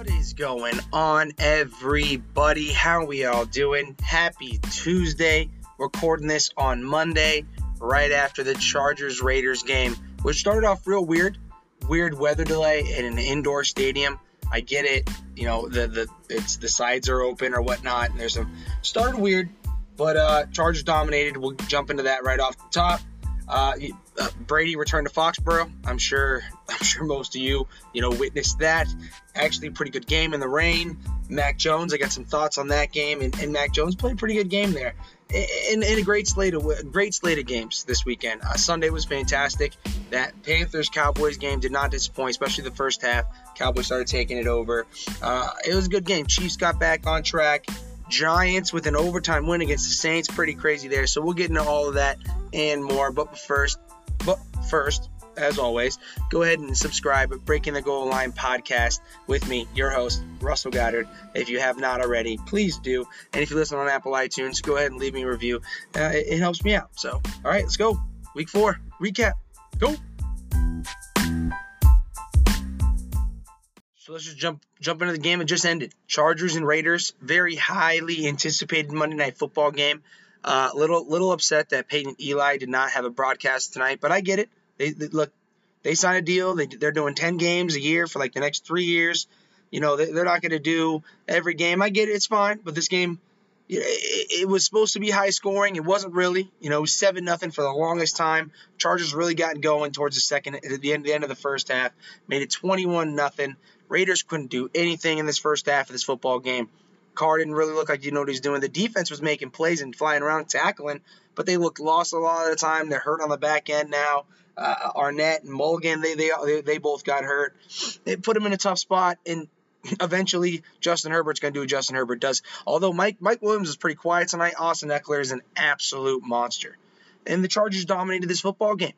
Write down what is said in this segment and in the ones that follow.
What is going on, everybody? How we all doing? Happy Tuesday. Recording this on Monday, right after the Chargers-Raiders game, which started off real weird. Weird weather delay in an indoor stadium. I get it. You know, the sides are open or whatnot, and there's some... Started weird, but Chargers dominated. We'll jump into that right off the top. Brady returned to Foxborough. I'm sure most of you witnessed that. Actually, a pretty good game in the rain. Mac Jones, I got some thoughts on that game, and Mac Jones played a pretty good game there. And a great slate of games this weekend. Sunday was fantastic. That Panthers-Cowboys game did not disappoint, especially the first half. Cowboys started taking it over. It was a good game. Chiefs got back on track. Giants with an overtime win against the Saints. Pretty crazy there. So we'll get into all of that and more. But first, as always, go ahead and subscribe at Breaking the Goal Line podcast with me, your host, Russell Goddard. If you have not already, please do. And if you listen on Apple iTunes, go ahead and leave me a review. It helps me out. So, all right, let's go. Week 4, recap. Go. So let's just jump into the game that just ended. Chargers and Raiders, very highly anticipated Monday Night Football game. Little upset that Peyton and Eli did not have a broadcast tonight, but I get it. They signed a deal. They're doing 10 games a year for like the next 3 years. You know, they're not going to do every game. I get it. It's fine. But this game, it was supposed to be high scoring. It wasn't really. You know, it was 7-0 for the longest time. Chargers really got going towards the end of the first half. Made it 21-0. Raiders couldn't do anything in this first half of this football game. Carr didn't really look like he knew what he was doing. The defense was making plays and flying around, tackling, but they looked lost a lot of the time. They're hurt on the back end now. Arnett and Mulligan, they both got hurt. It put him in a tough spot, and eventually Justin Herbert's going to do what Justin Herbert does. Although Mike Williams was pretty quiet tonight, Austin Eckler is an absolute monster. And the Chargers dominated this football game.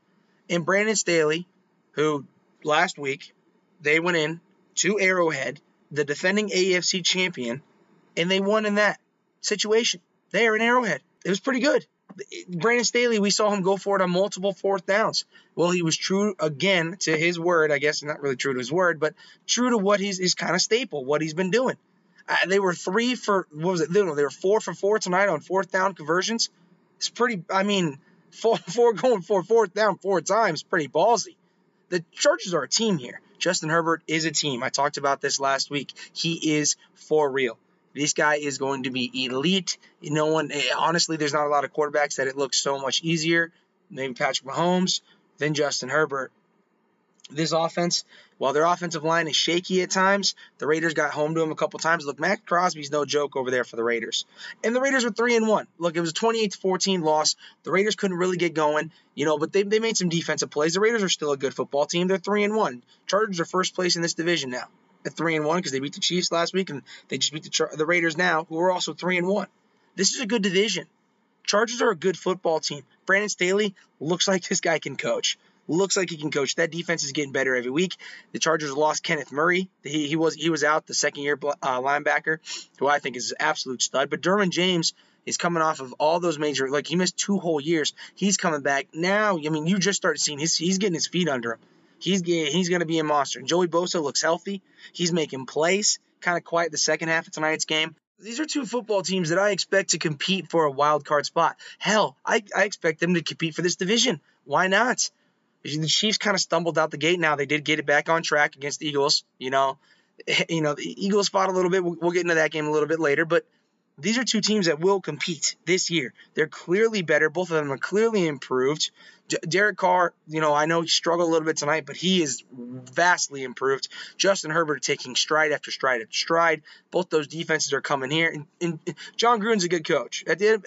And Brandon Staley, who last week they went in to Arrowhead, the defending AFC champion, and they won in that situation there in Arrowhead. It was pretty good. Brandon Staley, we saw him go for it on multiple fourth downs. Well, he was true again to his word. I guess not really true to his word, but true to what his kind of staple, what he's been doing. They were 4 for 4 tonight on fourth down conversions. It's pretty, I mean, going for fourth down 4 times, pretty ballsy. The Chargers are a team here. Justin Herbert is a team. I talked about this last week. He is for real. This guy is going to be elite. No one, honestly, there's not a lot of quarterbacks that it looks so much easier. Maybe Patrick Mahomes, then Justin Herbert. This offense, while their offensive line is shaky at times, the Raiders got home to him a couple times. Look, Max Crosby's no joke over there for the Raiders. And the Raiders were 3-1. Look, it was a 28-14 loss. The Raiders couldn't really get going, but they made some defensive plays. The Raiders are still a good football team. They're 3-1. Chargers are first place in this division now. At 3-1 because they beat the Chiefs last week, and they just beat the Raiders now, who are also 3-1. This is a good division. Chargers are a good football team. Brandon Staley looks like this guy can coach. Looks like he can coach. That defense is getting better every week. The Chargers lost Kenneth Murray. He was out, the second-year linebacker, who I think is an absolute stud. But Derwin James is coming off of all those major, like he missed 2 whole years. He's coming back now. I mean, you just started seeing he's getting his feet under him. He's going to be a monster. And Joey Bosa looks healthy. He's making plays. Kind of quiet the second half of tonight's game. These are 2 football teams that I expect to compete for a wild card spot. Hell, I expect them to compete for this division. Why not? The Chiefs kind of stumbled out the gate now. They did get it back on track against the Eagles. The Eagles fought a little bit. We'll get into that game a little bit later. But these are 2 teams that will compete this year. They're clearly better. Both of them are clearly improved. Derek Carr, I know he struggled a little bit tonight, but he is vastly improved. Justin Herbert taking stride after stride after stride. Both those defenses are coming here. And John Gruden's a good coach. At the end,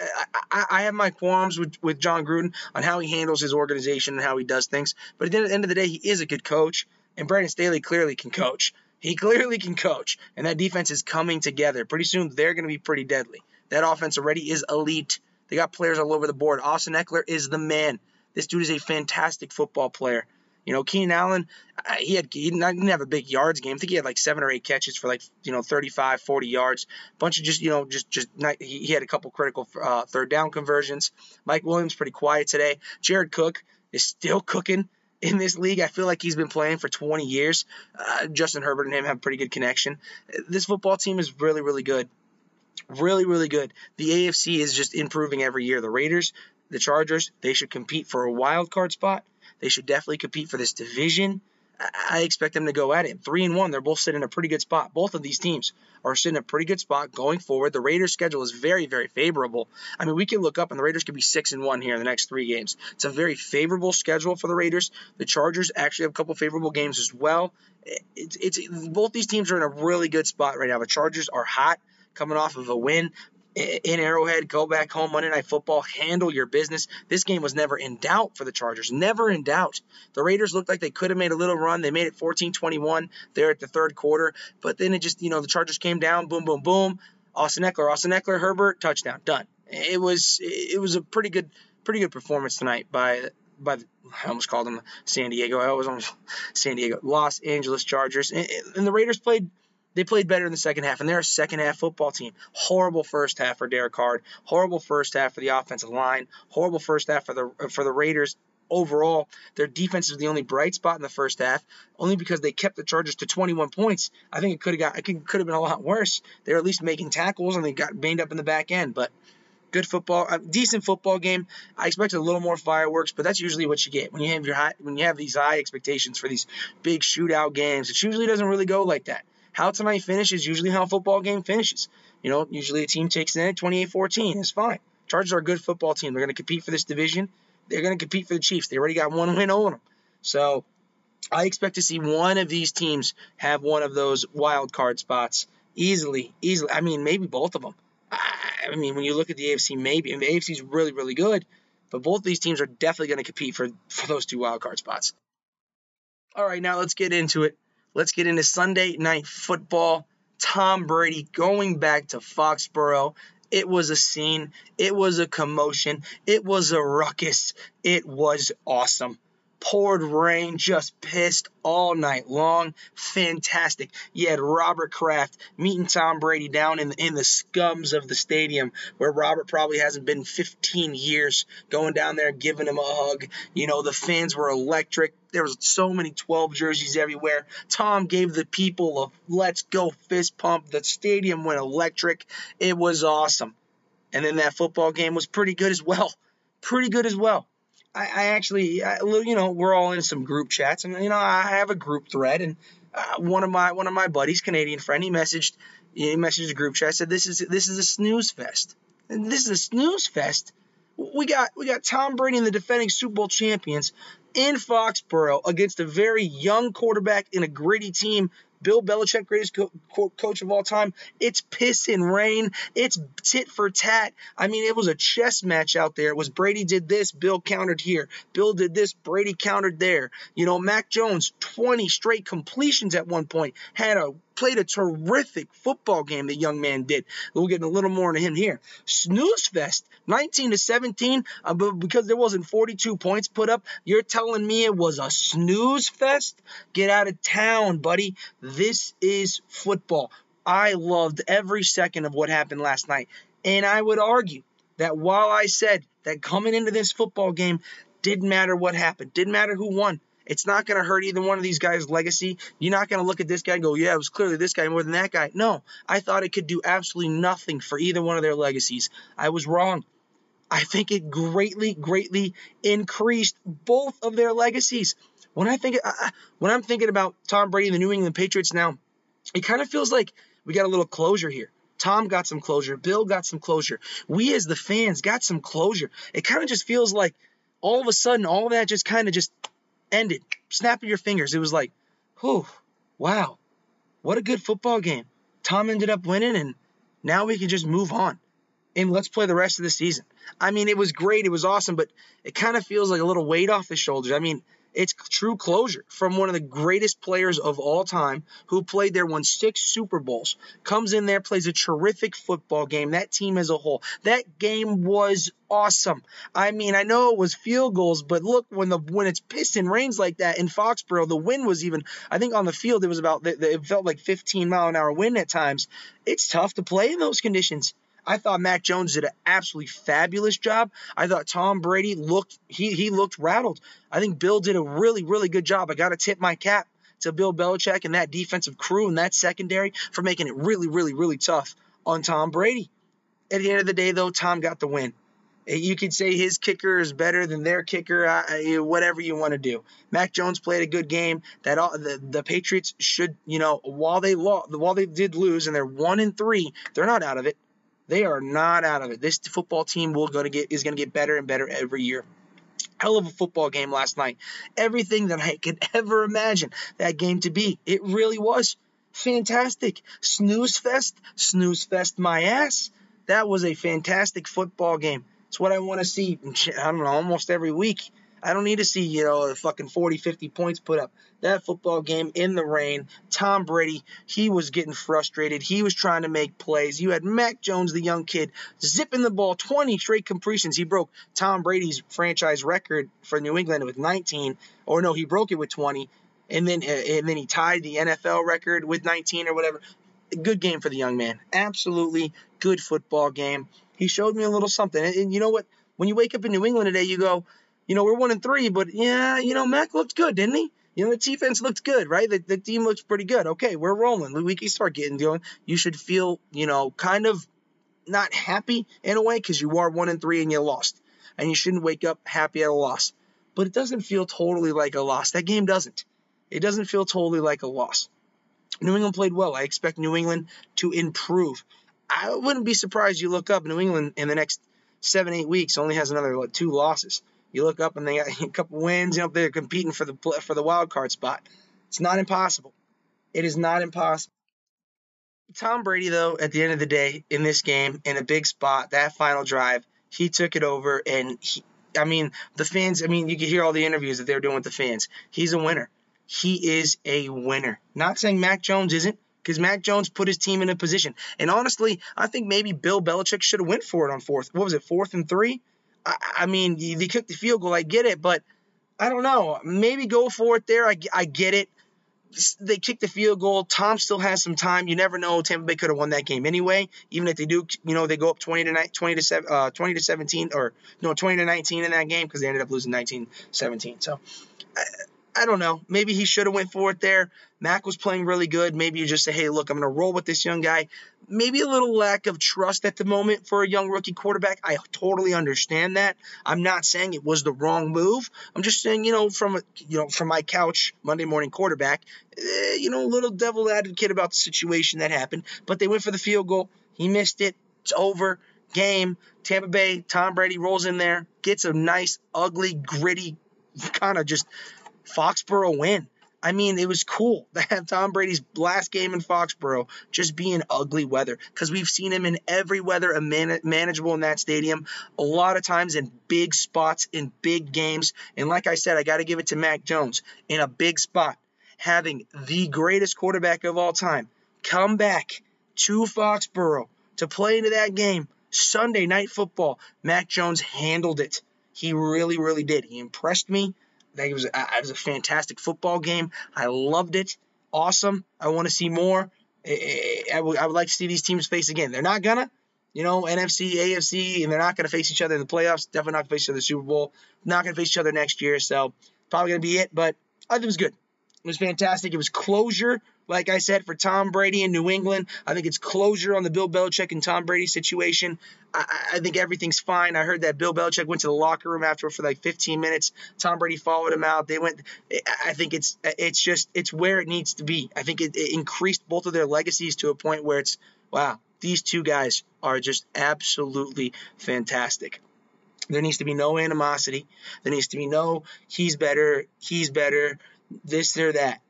I have my qualms with John Gruden on how he handles his organization and how he does things. But at the end of the day, he is a good coach. And Brandon Staley clearly can coach. He clearly can coach, and that defense is coming together. Pretty soon, they're going to be pretty deadly. That offense already is elite. They got players all over the board. Austin Eckler is the man. This dude is a fantastic football player. Keenan Allen, he didn't have a big yards game. I think he had like 7 or 8 catches for 35, 40 yards. Bunch of he had a couple critical third down conversions. Mike Williams pretty quiet today. Jared Cook is still cooking. in this league. I feel like he's been playing for 20 years. Justin Herbert and him have a pretty good connection. This football team is really, really good. Really, really good. The AFC is just improving every year. The Raiders, the Chargers, they should compete for a wild card spot. They should definitely compete for this division. I expect them to go at it. 3-1, they're both sitting in a pretty good spot. Both of these teams are sitting in a pretty good spot going forward. The Raiders' schedule is very, very favorable. I mean, we can look up, and the Raiders could be 6-1 here in the next 3 games. It's a very favorable schedule for the Raiders. The Chargers actually have a couple favorable games as well. Both these teams are in a really good spot right now. The Chargers are hot, coming off of a win in Arrowhead. Go back home, Monday Night Football, handle your business. This game was never in doubt for the Chargers, never in doubt. The Raiders looked like they could have made a little run. They made it 14-21 there at the third quarter, but then it just, the Chargers came down, boom, boom, boom. Austin Eckler, Herbert, touchdown, done. It was a pretty good performance tonight by the, I almost called them San Diego. I was almost San Diego, Los Angeles Chargers. And the Raiders played better in the second half, and they're a second-half football team. Horrible first half for Derek Carr. Horrible first half for the offensive line. Horrible first half for the Raiders overall. Their defense is the only bright spot in the first half, only because they kept the Chargers to 21 points. I think it could have been a lot worse. They were at least making tackles, and they got banged up in the back end. But good football, a decent football game. I expected a little more fireworks, but that's usually what you get when you have these high expectations for these big shootout games. It usually doesn't really go like that. How tonight finishes, usually how a football game finishes. Usually a team takes it in at 28-14. It's fine. Chargers are a good football team. They're going to compete for this division. They're going to compete for the Chiefs. They already got one win on them. So I expect to see one of these teams have one of those wild card spots easily. I mean, maybe both of them. I mean, when you look at the AFC, maybe. And the AFC is really, really good. But both these teams are definitely going to compete for those two wild card spots. All right, now let's get into it. Let's get into Sunday Night Football. Tom Brady going back to Foxborough. It was a scene. It was a commotion. It was a ruckus. It was awesome. Poured rain, just pissed all night long. Fantastic. You had Robert Kraft meeting Tom Brady down in the scums of the stadium, where Robert probably hasn't been 15 years, going down there, giving him a hug. The fans were electric. There was so many 12 jerseys everywhere. Tom gave the people a let's go fist pump. The stadium went electric. It was awesome. And then that football game was pretty good as well. I actually, we're all in some group chats, and I have a group thread, and one of my buddies, Canadian friend, he messaged a group chat, said this is a snooze fest. And this is a snooze fest. We got Tom Brady and the defending Super Bowl champions in Foxborough against a very young quarterback in a gritty team. Bill Belichick, greatest coach of all time. It's piss and rain. It's tit for tat. I mean, it was a chess match out there. It was Brady did this, Bill countered here. Bill did this, Brady countered there. Mac Jones, 20 straight completions at one point. Played a terrific football game, the young man did. We'll get a little more into him here. Snooze fest, 19-17, because there wasn't 42 points put up. You're telling me it was a snooze fest? Get out of town, buddy. This is football. I loved every second of what happened last night. And I would argue that while I said that coming into this football game, didn't matter what happened, didn't matter who won, it's not going to hurt either one of these guys' legacy. You're not going to look at this guy and go, yeah, it was clearly this guy more than that guy. No, I thought it could do absolutely nothing for either one of their legacies. I was wrong. I think it greatly, greatly increased both of their legacies. When I'm thinking about Tom Brady and the New England Patriots now, it kind of feels like we got a little closure here. Tom got some closure. Bill got some closure. We as the fans got some closure. It kind of just feels like all of a sudden all of that just kind of just – ended. Snap of your fingers. It was like, whew, wow, what a good football game. Tom ended up winning, and now we can just move on, and let's play the rest of the season. I mean, it was great. It was awesome, but it kind of feels like a little weight off the shoulders. I mean, it's true closure from one of the greatest players of all time who played there, won 6 Super Bowls, comes in there, plays a terrific football game, that team as a whole. That game was awesome. I mean, I know it was field goals, but look, when it's pissed and rains like that in Foxborough, the wind was even, I think on the field, it was about, it felt like 15-mile-an-hour wind at times. It's tough to play in those conditions. I thought Mac Jones did an absolutely fabulous job. I thought Tom Brady looked – he looked rattled. I think Bill did a really, really good job. I got to tip my cap to Bill Belichick and that defensive crew and that secondary for making it really, really, really tough on Tom Brady. At the end of the day, though, Tom got the win. You could say his kicker is better than their kicker, whatever you want to do. Mac Jones played a good game. That all, the Patriots should, you know, while they did lose and they're 1-3, they're not out of it. They are not out of it. This football team is going to get better and better every year. Hell of a football game last night. Everything that I could ever imagine that game to be. It really was fantastic. Snooze fest my ass. That was a fantastic football game. It's what I want to see, I don't know, almost every week. I don't need to see, you know, the fucking 40, 50 points put up. That football game in the rain, Tom Brady, he was getting frustrated. He was trying to make plays. You had Mac Jones, the young kid, zipping the ball, 20 straight completions. He broke Tom Brady's franchise record for New England with 19. Or no, he broke it with 20. And then he tied the NFL record with 19 or whatever. Good game for the young man. Absolutely good football game. He showed me a little something. And you know what? When you wake up in New England today, you go, you know, we're 1-3, but yeah, you know, Mac looked good, didn't he? You know, the defense looked good, right? The team looks pretty good. Okay, we're rolling. We can start getting going. You should feel, you know, kind of not happy in a way because you are 1-3 and you lost. And you shouldn't wake up happy at a loss. But it doesn't feel totally like a loss. That game doesn't. It doesn't feel totally like a loss. New England played well. I expect New England to improve. I wouldn't be surprised you look up, New England in the next 7-8 weeks only has another like, 2 losses. You look up and they got a couple wins. You know, they're competing for the wild card spot. It's not impossible. It is not impossible. Tom Brady, though, at the end of the day in this game, in a big spot, that final drive, he took it over. And, the fans, you could hear all the interviews that they were doing with the fans. He's a winner. He is a winner. Not saying Mac Jones isn't. Because Mac Jones put his team in a position. And honestly, I think maybe Bill Belichick should have went for it on 4th and 3? They kicked the field goal. I get it, but I don't know. Maybe go for it there. I get it. They kicked the field goal. Tom still has some time. You never know. Tampa Bay could have won that game anyway. Even if they do, you know, they go up 20 to 17 or no, 20 to 19 in that game because they ended up losing 19-17. So I don't know. Maybe he should have went for it there. Mac was playing really good. Maybe you just say, hey, look, I'm going to roll with this young guy. Maybe a little lack of trust at the moment for a young rookie quarterback. I totally understand that. I'm not saying it was the wrong move. I'm just saying, from my couch, Monday morning quarterback, a little devil advocate about the situation that happened. But they went for the field goal. He missed it. It's over. Game. Tampa Bay, Tom Brady rolls in there, gets a nice, ugly, gritty, kind of just – Foxborough win. It was cool to have Tom Brady's last game in Foxborough just be in ugly weather because we've seen him in every weather manageable in that stadium, a lot of times in big spots, in big games. And like I said, I got to give it to Mac Jones in a big spot, having the greatest quarterback of all time come back to Foxborough to play into that game. Sunday Night Football, Mac Jones handled it. He really, really did. He impressed me. It was a fantastic football game. I loved it. Awesome. I want to see more. I would like to see these teams face again. They're not going to. NFC, AFC, and they're not going to face each other in the playoffs. Definitely not going to face each other in the Super Bowl. Not going to face each other next year. So probably going to be it. But I think it was good. It was fantastic. It was closure, like I said, for Tom Brady in New England. I think it's closure on the Bill Belichick and Tom Brady situation. I think everything's fine. I heard that Bill Belichick went to the locker room after for like 15 minutes. Tom Brady followed him out. They went. I think it's where it needs to be. I think it increased both of their legacies to a point where it's, wow, these two guys are just absolutely fantastic. There needs to be no animosity. There needs to be no he's better, this or that.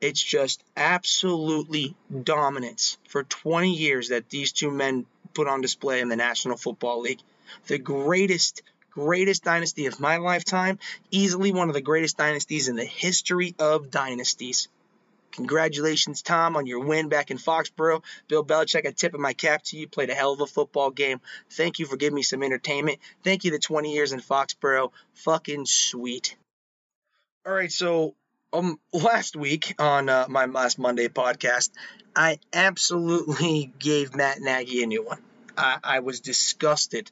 It's just absolutely dominance for 20 years that these two men put on display in the National Football League. The greatest dynasty of my lifetime, easily one of the greatest dynasties in the history of dynasties. Congratulations, Tom, on your win back in Foxborough. Bill Belichick, I tip of my cap to you. Played a hell of a football game. Thank you for giving me some entertainment. Thank you to 20 years in Foxborough. Fucking sweet. All right, so... last week on my last Monday podcast, I absolutely gave Matt Nagy a new one. I was disgusted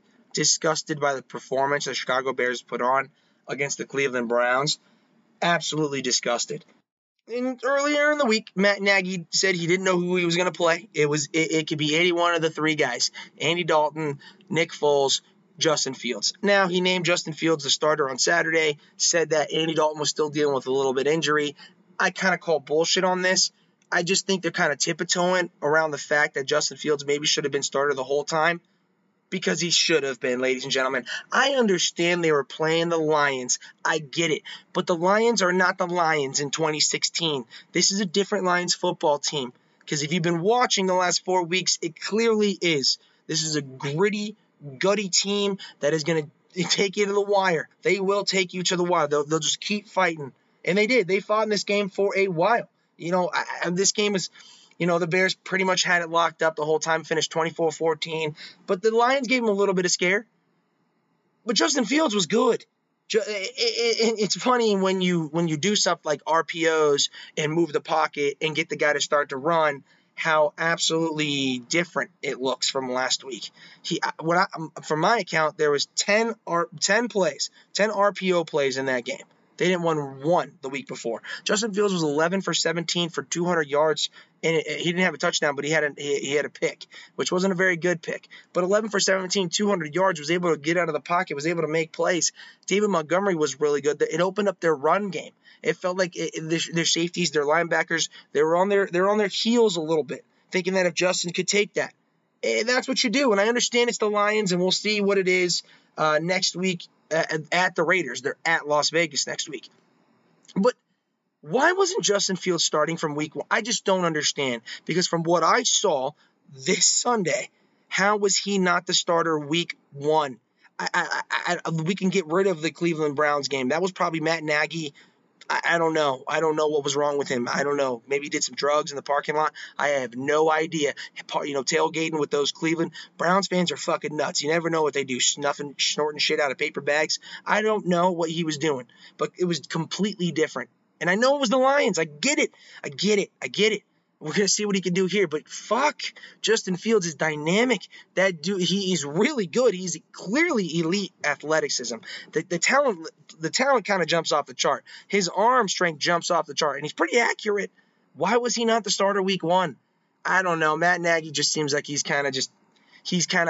by the performance the Chicago Bears put on against the Cleveland Browns. Absolutely disgusted. And earlier in the week, Matt Nagy said he didn't know who he was going to play. It could be any one of the three guys, Andy Dalton, Nick Foles, Justin Fields. Now, he named Justin Fields the starter on Saturday, said that Andy Dalton was still dealing with a little bit injury. I kind of call bullshit on this. I just think they're kind of tiptoeing around the fact that Justin Fields maybe should have been starter the whole time, because he should have been, ladies and gentlemen. I understand they were playing the Lions. I get it. But the Lions are not the Lions in 2016. This is a different Lions football team, because if you've been watching the last 4 weeks, it clearly is. This is a gritty, gutty team that is going to take you to the wire. They will take you to the wire. They'll just keep fighting. And they did. They fought in this game for a while. You know, this game was, you know, the Bears pretty much had it locked up the whole time, finished 24-14. But the Lions gave them a little bit of scare. But Justin Fields was good. It's funny when you do stuff like RPOs and move the pocket and get the guy to start to run, how absolutely different it looks from last week. From my account, there was 10 RPO plays in that game. They didn't win one the week before. Justin Fields was 11 for 17 for 200 yards, and he didn't have a touchdown, but he had a pick, which wasn't a very good pick. But 11 for 17, 200 yards, was able to get out of the pocket, was able to make plays. David Montgomery was really good. It opened up their run game. It felt like their safeties, their linebackers, they were on their heels a little bit, thinking that if Justin could take that, and that's what you do. And I understand it's the Lions, and we'll see what it is next week. At the Raiders. They're at Las Vegas next week. But why wasn't Justin Fields starting from week one? I just don't understand, because from what I saw this Sunday, how was he not the starter week one? We can get rid of the Cleveland Browns game. That was probably Matt Nagy. I don't know. I don't know what was wrong with him. I don't know. Maybe he did some drugs in the parking lot. I have no idea. You know, tailgating with those Cleveland Browns fans are fucking nuts. You never know what they do, snuffing, snorting shit out of paper bags. I don't know what he was doing, but it was completely different. And I know it was the Lions. I get it. I get it. I get it. We're going to see what he can do here. But fuck, Justin Fields is dynamic. That dude, he's really good. He's clearly elite athleticism. The talent kind of jumps off the chart. His arm strength jumps off the chart, and he's pretty accurate. Why was he not the starter week one? I don't know. Matt Nagy just seems like he's kind of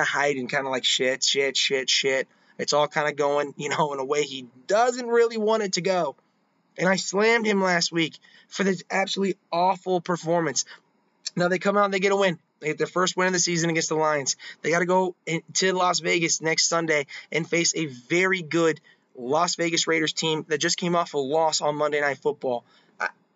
hiding, kind of like shit. It's all kind of going, you know, in a way he doesn't really want it to go. And I slammed him last week for this absolutely awful performance. Now they come out and they get a win. They get their first win of the season against the Lions. They got to go to Las Vegas next Sunday and face a very good Las Vegas Raiders team that just came off a loss on Monday Night Football.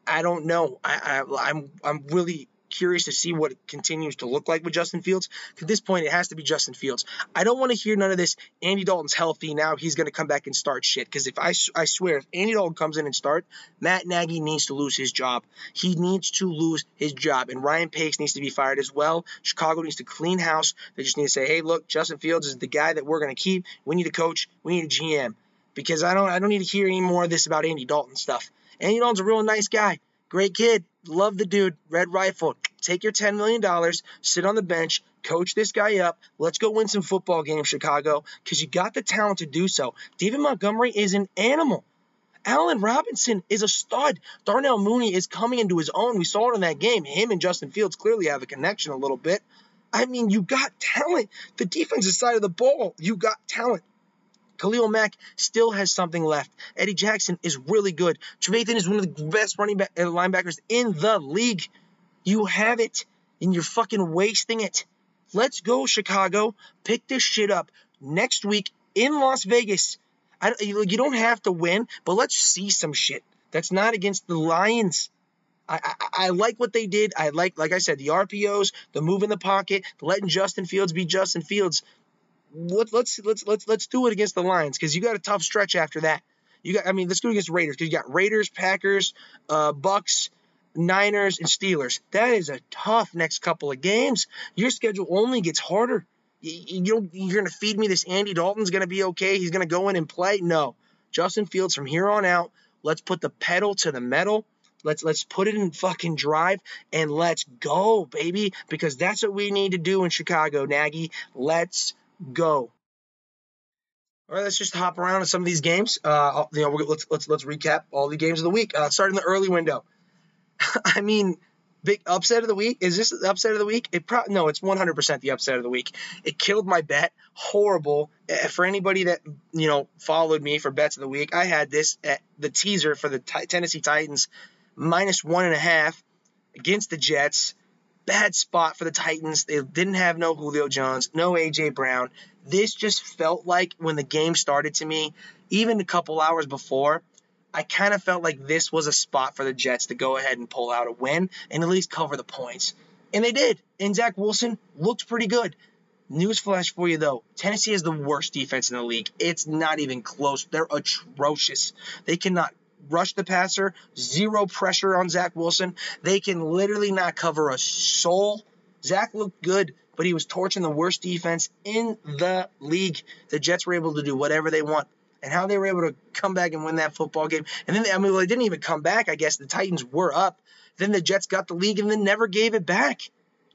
I don't know. I'm really curious to see what it continues to look like with Justin Fields. At this point, it has to be Justin Fields. I don't want to hear none of this, Andy Dalton's healthy now, he's going to come back and start shit. Because I swear, if Andy Dalton comes in and starts, Matt Nagy needs to lose his job. He needs to lose his job. And Ryan Pace needs to be fired as well. Chicago needs to clean house. They just need to say, hey, look, Justin Fields is the guy that we're going to keep. We need a coach. We need a GM. Because I don't need to hear any more of this about Andy Dalton stuff. Andy Dalton's a real nice guy. Great kid. Love the dude. Red Rifle. Take your $10 million, sit on the bench, coach this guy up. Let's go win some football games, Chicago, because you got the talent to do so. David Montgomery is an animal. Allen Robinson is a stud. Darnell Mooney is coming into his own. We saw it in that game. Him and Justin Fields clearly have a connection a little bit. I mean, you got talent. The defensive side of the ball, you got talent. Khalil Mack still has something left. Eddie Jackson is really good. Trevathan is one of the best linebackers in the league. You have it, and you're fucking wasting it. Let's go, Chicago. Pick this shit up next week in Las Vegas. You don't have to win, but let's see some shit. That's not against the Lions. I like what they did. I like I said, the RPOs, the move in the pocket, letting Justin Fields be Justin Fields. Let's do it against the Lions, because you got a tough stretch after that. Let's do it against Raiders, because you got Raiders, Packers, Bucks, Niners, and Steelers. That is a tough next couple of games. Your schedule only gets harder. You're gonna feed me this Andy Dalton's gonna be okay. He's gonna go in and play. No, Justin Fields from here on out. Let's put the pedal to the metal. Let's put it in fucking drive and let's go, baby, because that's what we need to do in Chicago, Nagy. Let's go. All right, let's just hop around to some of these games. Let's recap all the games of the week. Starting the early window. I mean, big upset of the week. Is this the upset of the week? No, it's 100% the upset of the week. It killed my bet. Horrible. For anybody that, you know, followed me for bets of the week, I had this at the teaser for the Tennessee Titans -1.5 against the Jets. Bad spot for the Titans. They didn't have no Julio Jones, no A.J. Brown. This just felt like when the game started to me, even a couple hours before, I kind of felt like this was a spot for the Jets to go ahead and pull out a win and at least cover the points. And they did. And Zach Wilson looked pretty good. Newsflash for you, though. Tennessee is the worst defense in the league. It's not even close. They're atrocious. They cannot rush the passer, zero pressure on Zach Wilson. They can literally not cover a soul. Zach looked good, but he was torching the worst defense in the league. The Jets were able to do whatever they want. And how they were able to come back and win that football game. And then, they didn't even come back. I guess the Titans were up. Then the Jets got the lead and then never gave it back.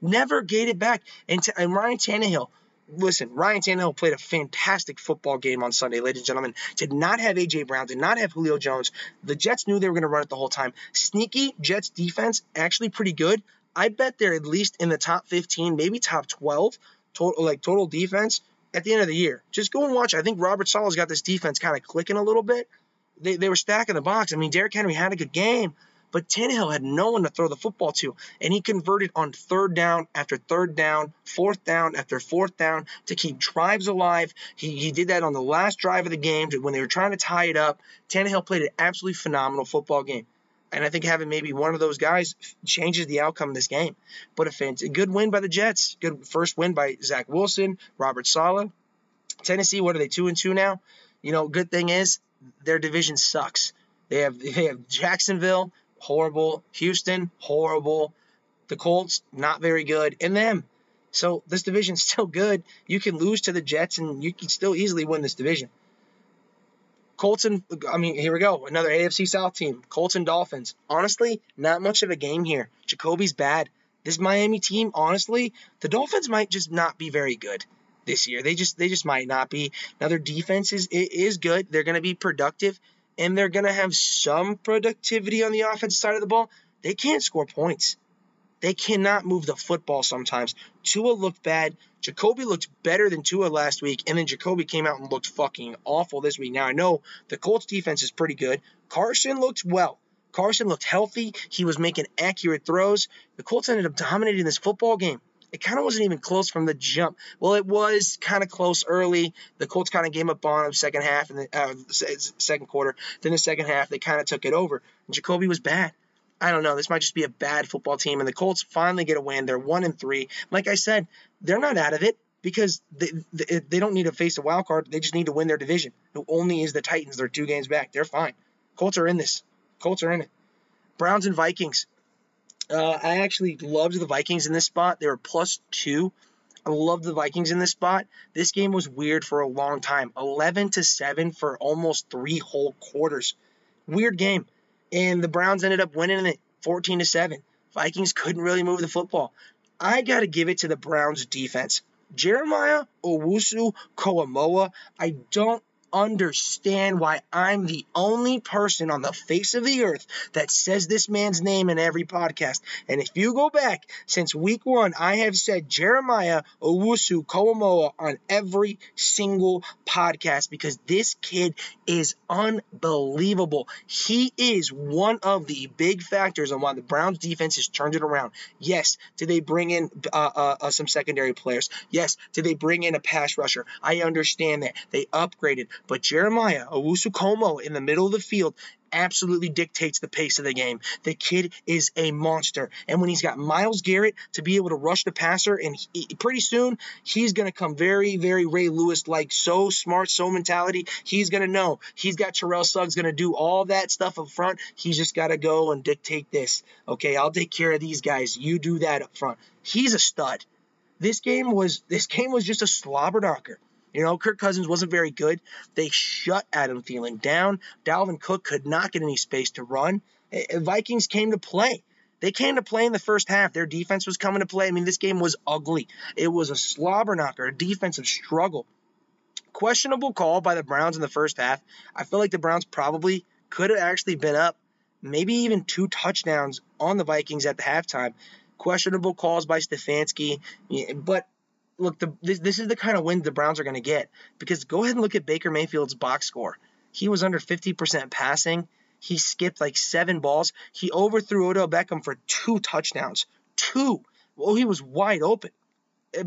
Never gave it back. And Ryan Tannehill. Listen, Ryan Tannehill played a fantastic football game on Sunday, ladies and gentlemen. Did not have A.J. Brown, did not have Julio Jones. The Jets knew they were going to run it the whole time. Sneaky Jets defense, actually pretty good. I bet they're at least in the top 15, maybe top 12, total defense at the end of the year. Just go and watch. I think Robert Saleh's got this defense kind of clicking a little bit. They were stacking the box. I mean, Derrick Henry had a good game, but Tannehill had no one to throw the football to, and he converted on third down, fourth down after fourth down to keep drives alive. He did that on the last drive of the game when they were trying to tie it up. Tannehill played an absolutely phenomenal football game, and I think having maybe one of those guys changes the outcome of this game. But a good win by the Jets, good first win by Zach Wilson, Robert Saleh. Tennessee, what are they, 2-2 now? You know, good thing is their division sucks. They have Jacksonville. Horrible. Houston, horrible. The Colts, not very good. And them. So this division's still good. You can lose to the Jets, and you can still easily win this division. Here we go. Another AFC South team. Colts and Dolphins. Honestly, not much of a game here. Jacoby's bad. This Miami team, honestly, the Dolphins might just not be very good this year. They just might not be. Now, their defense is good. They're going to be productive. And they're going to have some productivity on the offensive side of the ball. They can't score points. They cannot move the football sometimes. Tua looked bad. Jacoby looked better than Tua last week. And then Jacoby came out and looked fucking awful this week. Now, I know the Colts defense is pretty good. Carson looked well. Carson looked healthy. He was making accurate throws. The Colts ended up dominating this football game. It kind of wasn't even close from the jump. Well, it was kind of close early. The Colts kind of gave up on him second half and second quarter. Then the second half, they kind of took it over. And Jacoby was bad. I don't know. This might just be a bad football team. And the Colts finally get a win. They're 1-3. Like I said, they're not out of it because they don't need to face a wild card. They just need to win their division, who only is the Titans. They're 2 games back. They're fine. Colts are in this. Colts are in it. Browns and Vikings. I actually loved the Vikings in this spot. They were +2. I loved the Vikings in this spot. This game was weird for a long time. 11-7 for almost 3 whole quarters. Weird game. And the Browns ended up winning it 14-7. Vikings couldn't really move the football. I got to give it to the Browns defense. Jeremiah Owusu-Koramoah, I don't understand why I'm the only person on the face of the earth that says this man's name in every podcast. And if you go back, since week 1, I have said Jeremiah Owusu-Koramoah on every single podcast because this kid is unbelievable. He is one of the big factors on why the Browns defense has turned it around. Yes, did they bring in some secondary players? Yes, did they bring in a pass rusher? I understand that. They upgraded. But Jeremiah Owusu-Koramoah in the middle of the field absolutely dictates the pace of the game. The kid is a monster. And when he's got Myles Garrett to be able to rush the passer, and pretty soon he's going to come very, very Ray Lewis-like, so smart, so mentality. He's going to know. He's got Terrell Suggs going to do all that stuff up front. He's just got to go and dictate this. Okay, I'll take care of these guys. You do that up front. He's a stud. This game was just a slobberknocker. You know, Kirk Cousins wasn't very good. They shut Adam Thielen down. Dalvin Cook could not get any space to run. Vikings came to play. They came to play in the first half. Their defense was coming to play. I mean, this game was ugly. It was a slobber knocker, a defensive struggle. Questionable call by the Browns in the first half. I feel like the Browns probably could have actually been up maybe even 2 touchdowns on the Vikings at the halftime. Questionable calls by Stefanski. But, look, this is the kind of win the Browns are going to get, because go ahead and look at Baker Mayfield's box score. He was under 50% passing. He skipped like 7 balls. He overthrew Odell Beckham for 2 touchdowns. 2. Well, he was wide open.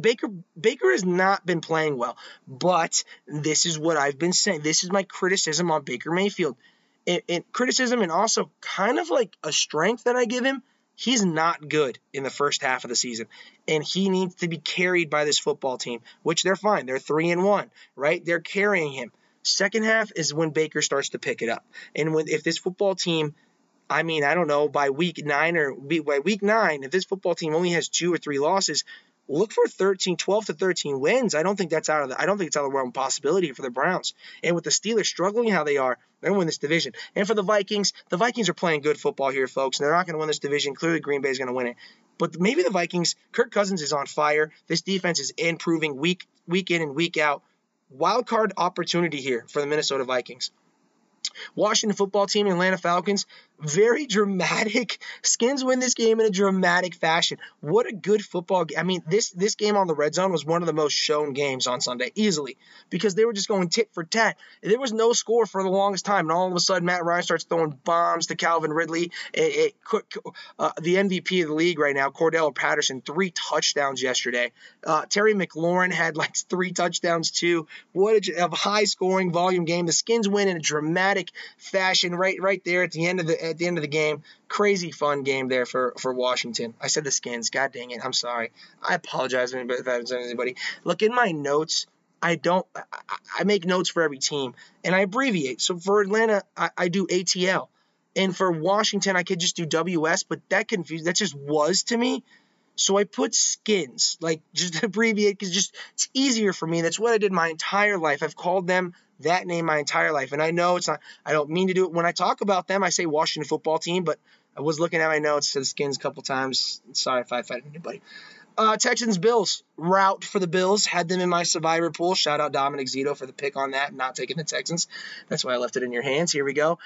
Baker has not been playing well, but this is what I've been saying. This is my criticism on Baker Mayfield. Criticism and also kind of like a strength that I give him. He's not good in the first half of the season, and he needs to be carried by this football team, which they're fine. They're 3-1, right? They're carrying him. Second half is when Baker starts to pick it up. And if this football team, I mean, I don't know, by week nine, if this football team only has 2 or 3 losses, look for 12 to 13 wins. I don't think that's out of the realm of possibility for the Browns. And with the Steelers struggling how they are, they're going to win this division. And for the Vikings are playing good football here, folks. They're not going to win this division. Clearly, Green Bay is going to win it. But maybe the Vikings, Kirk Cousins is on fire. This defense is improving week in and week out. Wild card opportunity here for the Minnesota Vikings. Washington football team and Atlanta Falcons, very dramatic. Skins win this game in a dramatic fashion. What a good football game. I mean, this game on the Red Zone was one of the most shown games on Sunday, easily, because they were just going tit for tat. There was no score for the longest time, and all of a sudden Matt Ryan starts throwing bombs to Calvin Ridley. The MVP of the league right now, Cordell Patterson, 3 touchdowns yesterday. Terry McLaurin had like 3 touchdowns too. What a high-scoring volume game. The Skins win in a dramatic fashion right there at the end of the game. Crazy fun game there for Washington. I said the Skins. God dang it. I'm sorry. I apologize if that was anybody. Look, in my notes, I make notes for every team, and I abbreviate. So for Atlanta, I do ATL. And for Washington, I could just do WS, but that just was to me. So I put Skins, like just abbreviate, because it's easier for me. That's what I did my entire life. I've called them that name my entire life. And I know it's not, I don't mean to do it. When I talk about them, I say Washington football team, but I was looking at my notes, said Skins a couple times. Sorry if I offended anybody. Texans, Bills. Route for the Bills. Had them in my survivor pool. Shout out Dominic Zito for the pick on that, not taking the Texans. That's why I left it in your hands. Here we go.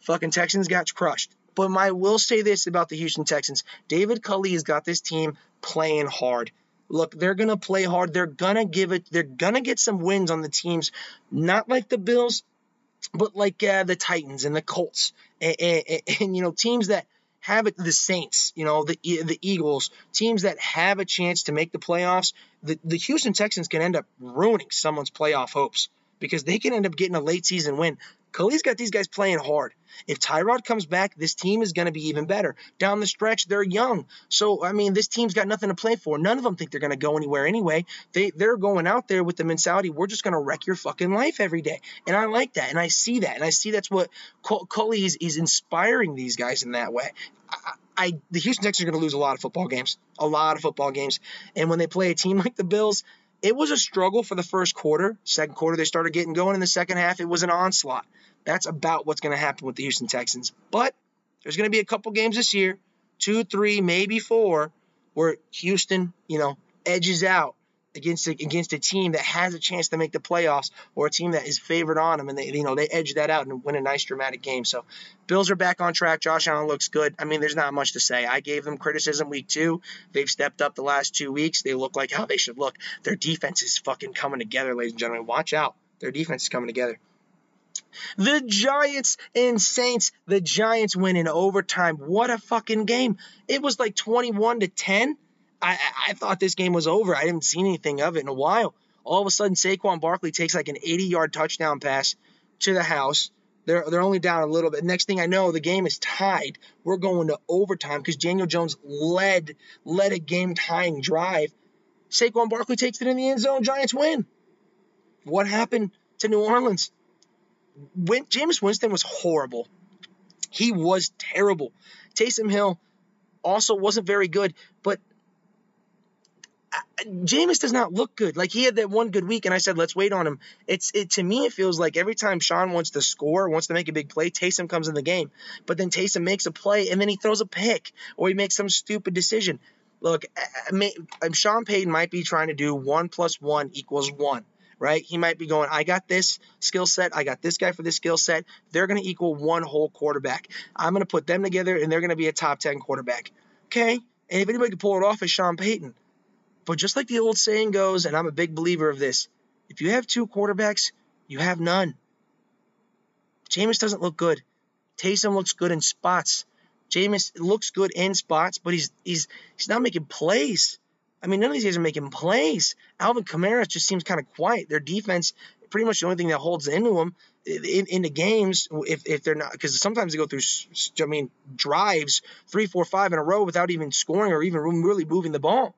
Fucking Texans got crushed. But I will say this about the Houston Texans. David Culley's got this team playing hard. Look, they're going to play hard. They're going to get some wins on the teams, not like the Bills, but like the Titans and the Colts and you know, teams that have it, the Saints, you know, the Eagles, teams that have a chance to make the playoffs. The Houston Texans can end up ruining someone's playoff hopes, because they can end up getting a late season win. Culley's got these guys playing hard. If Tyrod comes back, this team is going to be even better. Down the stretch, they're young. So, I mean, this team's got nothing to play for. None of them think they're going to go anywhere anyway. They're going out there with the mentality, we're just going to wreck your fucking life every day. And I like that, and I see that. And I see that's what Culley is inspiring these guys in that way. The Houston Texans are going to lose a lot of football games. And when they play a team like the Bills, it was a struggle for the first quarter. Second quarter, they started getting going. In the second half, it was an onslaught. That's about what's going to happen with the Houston Texans. But there's going to be a couple games this year, 2, 3, maybe 4, where Houston, you know, edges out against a team that has a chance to make the playoffs, or a team that is favored on them, and they edge that out and win a nice dramatic game. So Bills are back on track. Josh Allen looks good. I mean, there's not much to say. I gave them criticism week 2. They've stepped up the last 2 weeks. They look like how they should look. Their defense is fucking coming together, ladies and gentlemen. Watch out. Their defense is coming together. The Giants and Saints. The Giants win in overtime. What a fucking game. It was like 21-10. I thought this game was over. I didn't see anything of it in a while. All of a sudden, Saquon Barkley takes like an 80-yard touchdown pass to the house. They're only down a little bit. Next thing I know, the game is tied. We're going to overtime because Daniel Jones led a game-tying drive. Saquon Barkley takes it in the end zone. Giants win. What happened to New Orleans? Jameis Winston was horrible. He was terrible. Taysom Hill also wasn't very good, but Jameis does not look good. Like, he had that one good week, and I said, let's wait on him. To me, it feels like every time Sean wants to score, wants to make a big play, Taysom comes in the game. But then Taysom makes a play, and then he throws a pick, or he makes some stupid decision. Look, Sean Payton might be trying to do 1 + 1 = 1, right? He might be going, I got this skill set. I got this guy for this skill set. They're going to equal one whole quarterback. I'm going to put them together, and they're going to be a top 10 quarterback. Okay? And if anybody can pull it off, it's Sean Payton. But just like the old saying goes, and I'm a big believer of this, if you have two quarterbacks, you have none. Jameis doesn't look good. Taysom looks good in spots. Jameis looks good in spots, but he's not making plays. I mean, none of these guys are making plays. Alvin Kamara just seems kind of quiet. Their defense, pretty much the only thing that holds into them in the games, if they're not, because sometimes they go through, I mean, drives 3, 4, 5 in a row without even scoring or even really moving the ball.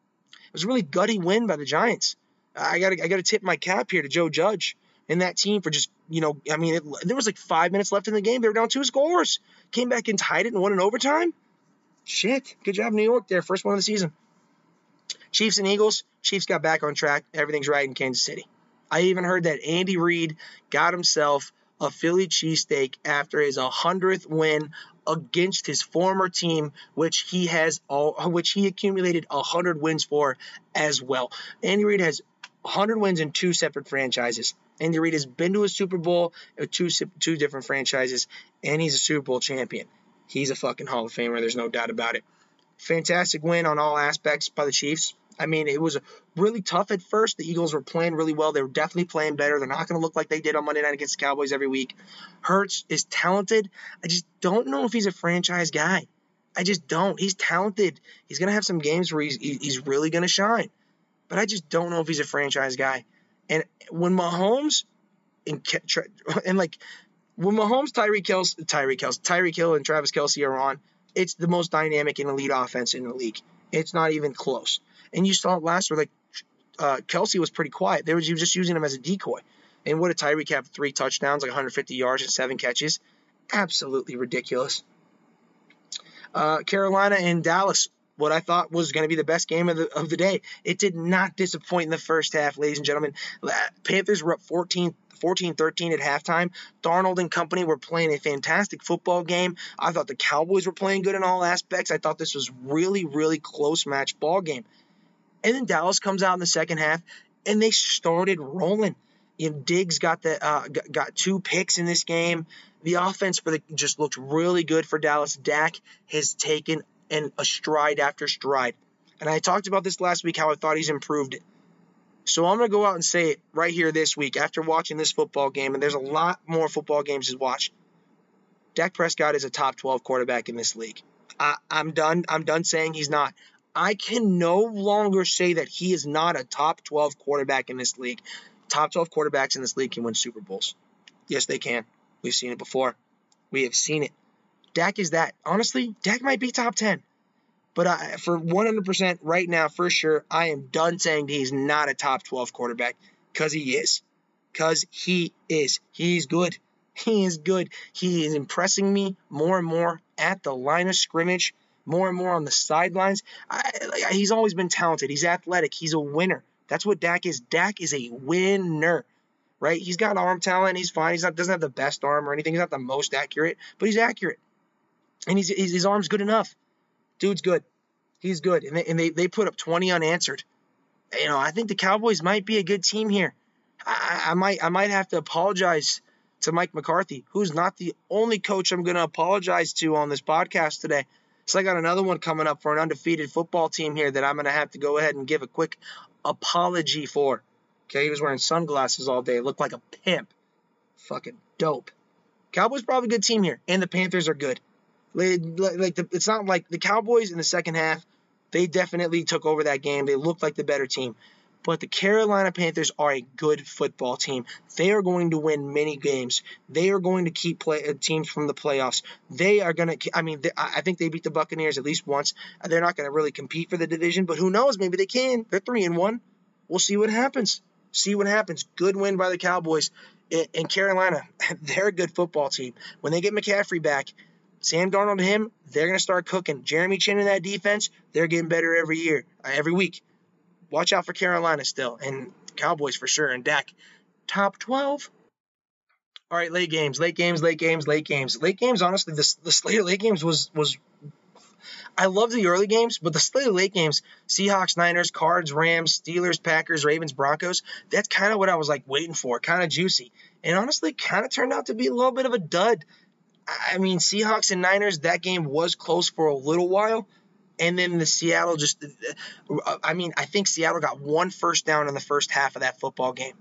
It was a really gutty win by the Giants. I gotta tip my cap here to Joe Judge and that team for just, you know, I mean, there was like 5 minutes left in the game. They were down 2 scores. Came back and tied it and won in overtime. Shit. Good job, New York there. First one of the season. Chiefs and Eagles. Chiefs got back on track. Everything's right in Kansas City. I even heard that Andy Reid got himself a Philly cheesesteak after his 100th win against his former team, which he accumulated 100 wins for as well. Andy Reid has 100 wins in 2 separate franchises. Andy Reid has been to a Super Bowl with two different franchises, and he's a Super Bowl champion. He's a fucking Hall of Famer. There's no doubt about it. Fantastic win on all aspects by the Chiefs. I mean, it was really tough at first. The Eagles were playing really well. They were definitely playing better. They're not going to look like they did on Monday night against the Cowboys every week. Hurts is talented. I just don't know if he's a franchise guy. I just don't. He's talented. He's going to have some games where he's really going to shine. But I just don't know if he's a franchise guy. And when Mahomes Tyreek Hill and Travis Kelce are on, it's the most dynamic and elite offense in the league. It's not even close. And you saw it last year, like Kelce was pretty quiet. He was just using him as a decoy. And what did Tyreek have? 3 touchdowns, like 150 yards and 7 catches? Absolutely ridiculous. Carolina and Dallas, what I thought was going to be the best game of the day. It did not disappoint in the first half, ladies and gentlemen. Panthers were up 14-13 at halftime. Darnold and company were playing a fantastic football game. I thought the Cowboys were playing good in all aspects. I thought this was really, really close match ball game. And then Dallas comes out in the second half, and they started rolling. You know, Diggs got got 2 picks in this game. The offense just looked really good for Dallas. Dak has taken a stride after stride. And I talked about this last week, how I thought he's improved it. So I'm going to go out and say it right here this week after watching this football game, and there's a lot more football games to watch. Dak Prescott is a top 12 quarterback in this league. I'm done. I'm done saying he's not. I can no longer say that he is not a top 12 quarterback in this league. Top 12 quarterbacks in this league can win Super Bowls. Yes, they can. We've seen it before. We have seen it. Dak is that. Honestly, Dak might be top 10. But for 100% right now, for sure, I am done saying he's not a top 12 quarterback, because he is. Because he is. He's good. He is good. He is impressing me more and more at the line of scrimmage. More and more on the sidelines. He's always been talented. He's athletic. He's a winner. That's what Dak is. Dak is a winner, right? He's got arm talent. He's fine. He doesn't have the best arm or anything. He's not the most accurate, but he's accurate. And his arm's good enough. Dude's good. He's good. And they put up 20 unanswered. You know, I think the Cowboys might be a good team here. I might have to apologize to Mike McCarthy, who's not the only coach I'm going to apologize to on this podcast today. So I got another one coming up for an undefeated football team here that I'm going to have to go ahead and give a quick apology for. Okay, he was wearing sunglasses all day. Looked like a pimp. Fucking dope. Cowboys probably a good team here, and the Panthers are good. It's not like the Cowboys in the second half, they definitely took over that game. They looked like the better team. But the Carolina Panthers are a good football team. They are going to win many games. They are going to keep teams from the playoffs. They are going to – I mean, I think they beat the Buccaneers at least once. They're not going to really compete for the division, but who knows? Maybe they can. They're 3-1. We'll see what happens. See what happens. Good win by the Cowboys. In Carolina, they're a good football team. When they get McCaffrey back, Sam Darnold and him, they're going to start cooking. Jeremy Chin and that defense, they're getting better every week. watch out for Carolina still, and Cowboys for sure, and Dak. Top 12. All right, late games. Honestly, the slate of late games was I love the early games, but the slate of late games, Seahawks, Niners, Cards, Rams, Steelers, Packers, Ravens, Broncos, that's kind of what I was like waiting for, kind of juicy. And honestly, kind of turned out to be a little bit of a dud. I mean, Seahawks and Niners, that game was close for a little while. And then the Seattle just – I mean, I think Seattle got one first down in the first half of that football game.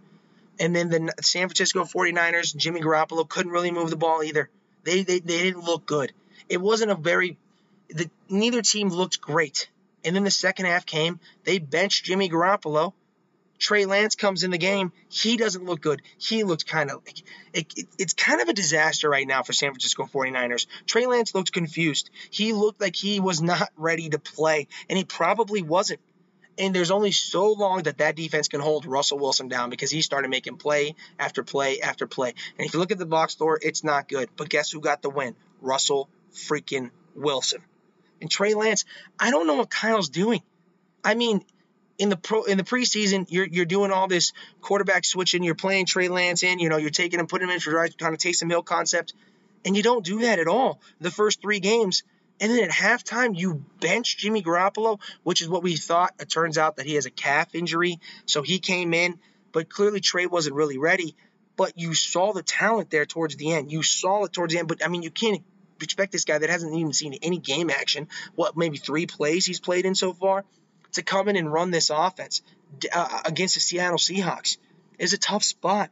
And then the San Francisco 49ers, Jimmy Garoppolo couldn't really move the ball either. They didn't look good. It wasn't a very – neither team looked great. And then the second half came. They benched Jimmy Garoppolo. Trey Lance comes in the game. He doesn't look good. He looks kind of it's kind of a disaster right now for San Francisco 49ers. Trey Lance looked confused. He looked like he was not ready to play, and he probably wasn't. And there's only so long that defense can hold Russell Wilson down because he started making play after play after play. And if you look at the box score, it's not good. But guess who got the win? Russell freaking Wilson. And Trey Lance, I don't know what Kyle's doing. I mean, in the preseason, you're doing all this quarterback switching. You're playing Trey Lance in. You know, you're taking him, putting him in for drives, kind of Taysom Hill concept, and you don't do that at all the first three games. And then at halftime, you bench Jimmy Garoppolo, which is what we thought. It turns out that he has a calf injury, so he came in. But clearly, Trey wasn't really ready. But you saw the talent there towards the end. You saw it towards the end. But, I mean, you can't expect this guy that hasn't even seen any game action, what, maybe three plays he's played in so far, to come in and run this offense against the Seattle Seahawks. It's a tough spot.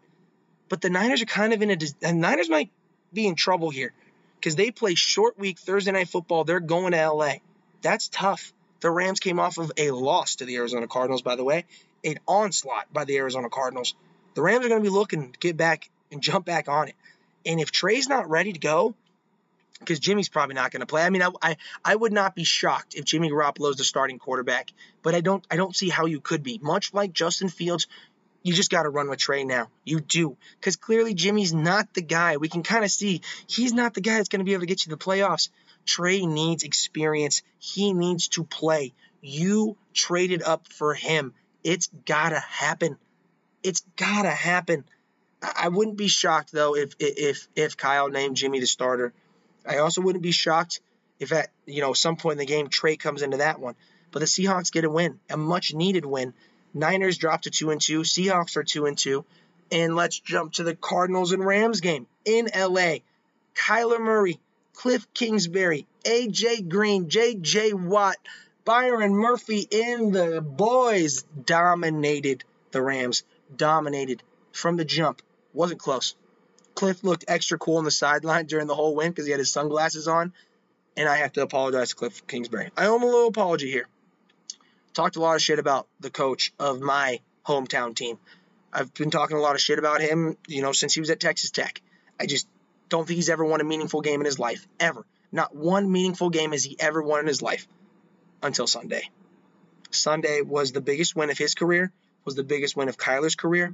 But the Niners are kind of in the Niners might be in trouble here because they play short week Thursday Night Football. They're going to L.A. That's tough. The Rams came off of a loss to the Arizona Cardinals, by the way, an onslaught by the Arizona Cardinals. The Rams are going to be looking to get back and jump back on it. And if Trey's not ready to go, because Jimmy's probably not going to play. I mean, I would not be shocked if Jimmy Garoppolo is the starting quarterback, but I don't see how you could be. Much like Justin Fields, you just got to run with Trey now. You do, because clearly Jimmy's not the guy. We can kind of see he's not the guy that's going to be able to get you to the playoffs. Trey needs experience. He needs to play. You traded up for him. It's got to happen. It's got to happen. I wouldn't be shocked, though, if Kyle named Jimmy the starter. I also wouldn't be shocked if at some point in the game Trey comes into that one. But the Seahawks get a win, a much-needed win. Niners drop to 2-2. Seahawks are 2-2. And let's jump to the Cardinals and Rams game in L.A. Kyler Murray, Cliff Kingsbury, A.J. Green, J.J. Watt, Byron Murphy, and the boys dominated the Rams. Dominated from the jump. Wasn't close. Cliff looked extra cool on the sideline during the whole win because he had his sunglasses on, and I have to apologize to Cliff Kingsbury. I owe him a little apology here. Talked a lot of shit about the coach of my hometown team. I've been talking a lot of shit about him, since he was at Texas Tech. I just don't think he's ever won a meaningful game in his life, ever. Not one meaningful game has he ever won in his life until Sunday. Sunday was the biggest win of his career, was the biggest win of Kyler's career.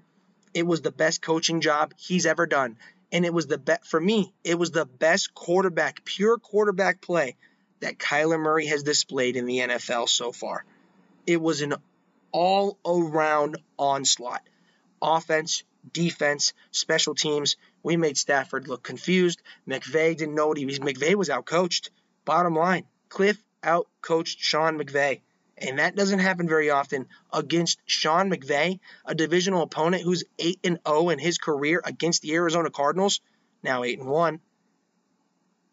It was the best coaching job he's ever done. And it was it was the best quarterback, pure quarterback play that Kyler Murray has displayed in the NFL so far. It was an all-around onslaught. Offense, defense, special teams. We made Stafford look confused. McVay didn't know what he was. McVay was outcoached. Bottom line, Cliff outcoached Sean McVay. And that doesn't happen very often against Sean McVay, a divisional opponent who's 8-0 in his career against the Arizona Cardinals, now 8-1.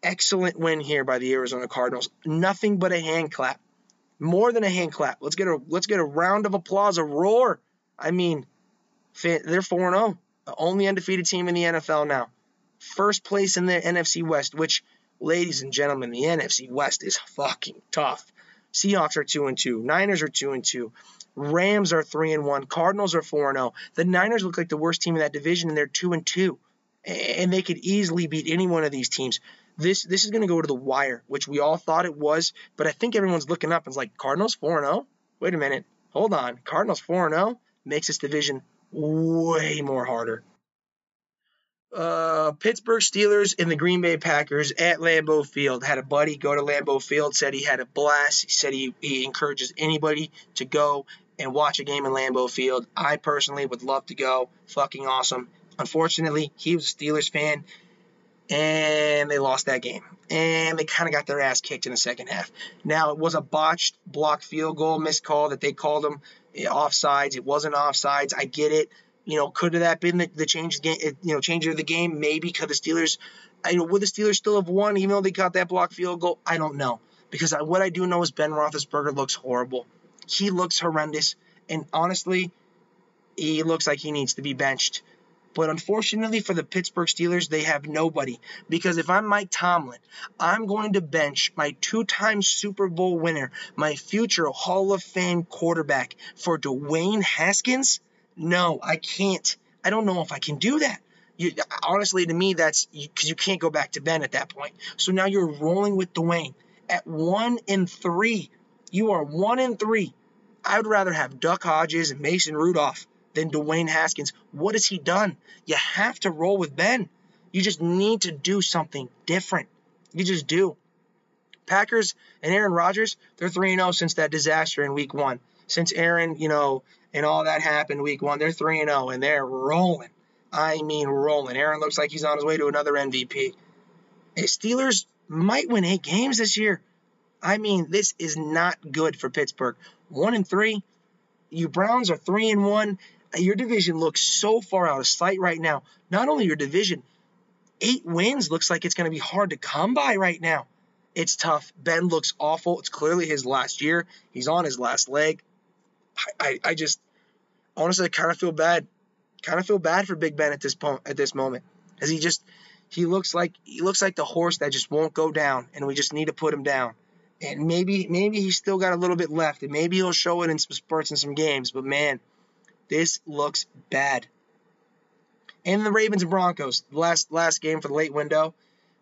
Excellent win here by the Arizona Cardinals. Nothing but a hand clap. More than a hand clap. Let's get a round of applause, a roar. I mean, they're 4-0, the only undefeated team in the NFL now. First place in the NFC West, which, ladies and gentlemen, the NFC West is fucking tough. Seahawks are 2-2. Niners are 2-2. Rams are 3-1. Cardinals are 4-0. The Niners look like the worst team in that division, and they're 2-2. And they could easily beat any one of these teams. This is going to go to the wire, which we all thought it was, but I think everyone's looking up and is like, Cardinals 4-0? Wait a minute. Hold on. Cardinals 4-0 makes this division way more harder. Pittsburgh Steelers and the Green Bay Packers at Lambeau Field. Had a buddy go to Lambeau Field, said he had a blast. He said he encourages anybody to go and watch a game in Lambeau Field. I personally would love to go. Fucking awesome. Unfortunately, he was a Steelers fan, and they lost that game. And they kind of got their ass kicked in the second half. Now, it was a botched blocked field goal miscall that they called them offsides. It wasn't offsides. I get it. You know, could have that been the change of the game, change of the game? Maybe, because the Steelers, would the Steelers still have won even though they got that blocked field goal? I don't know. Because what I do know is Ben Roethlisberger looks horrible. He looks horrendous. And honestly, he looks like he needs to be benched. But unfortunately for the Pittsburgh Steelers, they have nobody. Because if I'm Mike Tomlin, I'm going to bench my two-time Super Bowl winner, my future Hall of Fame quarterback, for Dwayne Haskins? No, I can't. I don't know if I can do that. Honestly, to me, that's because you can't go back to Ben at that point. So now you're rolling with Dwayne. At 1-3, you are 1-3. I would rather have Duck Hodges and Mason Rudolph than Dwayne Haskins. What has he done? You have to roll with Ben. You just need to do something different. You just do. Packers and Aaron Rodgers, they're 3-0 since that disaster in week one. Since Aaron, and all that happened week one, they're 3-0, and they're rolling. I mean rolling. Aaron looks like he's on his way to another MVP. The Steelers might win 8 games this year. I mean, this is not good for Pittsburgh. 1-3. You Browns are 3-1. Your division looks so far out of sight right now. Not only your division, 8 wins looks like it's going to be hard to come by right now. It's tough. Ben looks awful. It's clearly his last year. He's on his last leg. I just, honestly, I kind of feel bad. Kind of feel bad for Big Ben at this moment, as he looks like the horse that just won't go down, and we just need to put him down. And maybe he's still got a little bit left, and maybe he'll show it in some spurts in some games. But man, this looks bad. And the Ravens and Broncos, last game for the late window.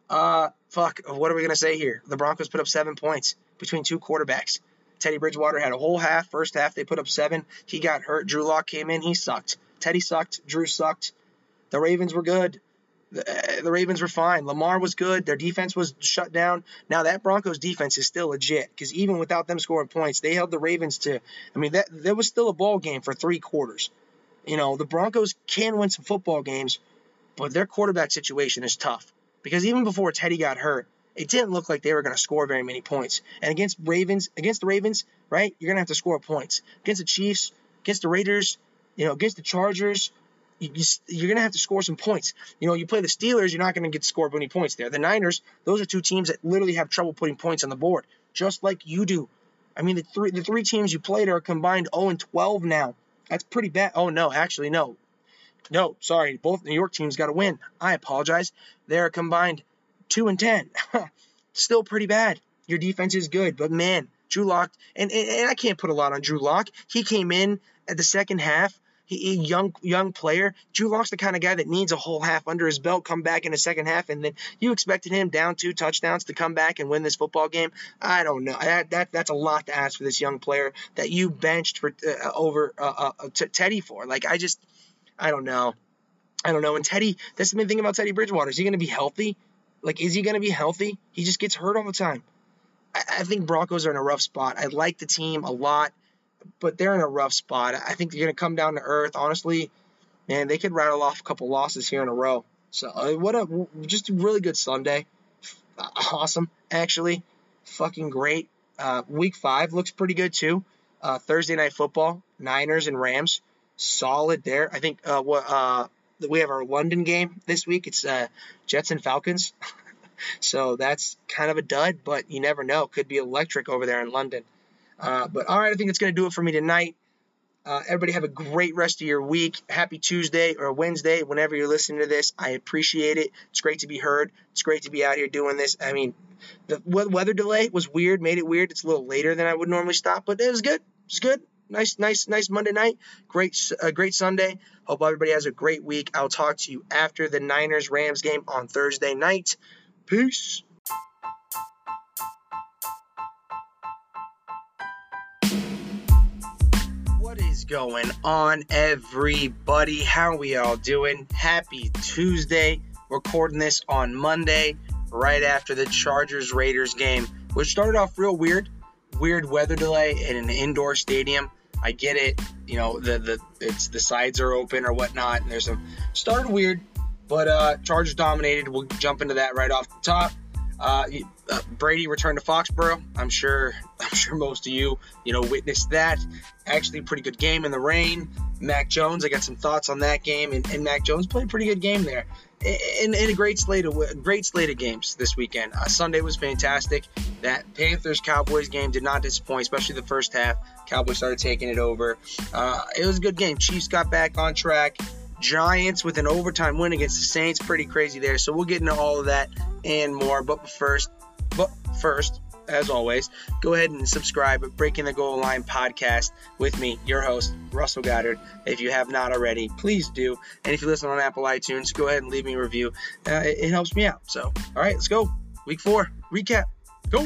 What are we gonna say here? The Broncos put up 7 points between 2 quarterbacks. Teddy Bridgewater had a whole half. First half, they put up 7. He got hurt. Drew Lock came in. He sucked. Teddy sucked. Drew sucked. The Ravens were good. The Ravens were fine. Lamar was good. Their defense was shut down. Now, that Broncos defense is still legit, because even without them scoring points, they held the Ravens to – there was still a ball game for 3 quarters. The Broncos can win some football games, but their quarterback situation is tough, because even before Teddy got hurt, it didn't look like they were going to score very many points. And against the Ravens, right, you're going to have to score points. Against the Chiefs, against the Raiders, against the Chargers, you're going to have to score some points. You play the Steelers, you're not going to get to score any points there. The Niners, those are 2 teams that literally have trouble putting points on the board, just like you do. The three teams you played are combined 0-12 now. That's pretty bad. Oh, no, actually, no. No, sorry, both New York teams got a win. I apologize. They're combined 2-10. Still pretty bad. Your defense is good, but man, Drew Lock, and I can't put a lot on Drew Lock. He came in at the second half. He young player. Drew Lock's the kind of guy that needs a whole half under his belt, come back in the second half, and then you expected him down 2 touchdowns to come back and win this football game. I don't know. That's a lot to ask for this young player that you benched for Teddy for. I don't know. And Teddy, that's the main thing about Teddy Bridgewater. Is he going to be healthy? Is he going to be healthy? He just gets hurt all the time. I think Broncos are in a rough spot. I like the team a lot, but they're in a rough spot. I think they're going to come down to earth. Honestly, man, they could rattle off a couple losses here in a row. So just a really good Sunday. Awesome, actually. Fucking great. Week 5 looks pretty good, too. Thursday Night Football, Niners and Rams. Solid there. I think we have our London game this week. It's Jets and Falcons. So that's kind of a dud, but you never know. Could be electric over there in London. But all right, I think that's going to do it for me tonight. Everybody have a great rest of your week. Happy Tuesday or Wednesday, whenever you're listening to this. I appreciate it. It's great to be heard. It's great to be out here doing this. The weather delay was weird, made it weird. It's a little later than I would normally stop, but it was good. It's good. Nice Monday night. Great Sunday. Hope everybody has a great week. I'll talk to you after the Niners-Rams game on Thursday night. Peace. What is going on, everybody? How are we all doing? Happy Tuesday. Recording this on Monday, right after the Chargers-Raiders game, which started off real weird. Weird weather delay in an indoor stadium. I get it. You know, the sides are open or whatnot, and there's some started weird, but Chargers dominated. We'll jump into that right off the top. Brady returned to Foxborough. I'm sure most of you witnessed that. Actually, pretty good game in the rain. Mac Jones, I got some thoughts on that game, and Mac Jones played a pretty good game there. In a great slate of games this weekend. Sunday was fantastic. That Panthers-Cowboys game did not disappoint, especially the first half. Cowboys started taking it over. It was a good game. Chiefs got back on track. Giants with an overtime win against the Saints. Pretty crazy there. So we'll get into all of that and more. But first, as always, go ahead and subscribe at Breaking the Goal Line podcast with me, your host, Russell Goddard. If you have not already, please do. And if you listen on Apple iTunes, go ahead and leave me a review. It helps me out. So, all right, let's go. Week 4, recap. Go.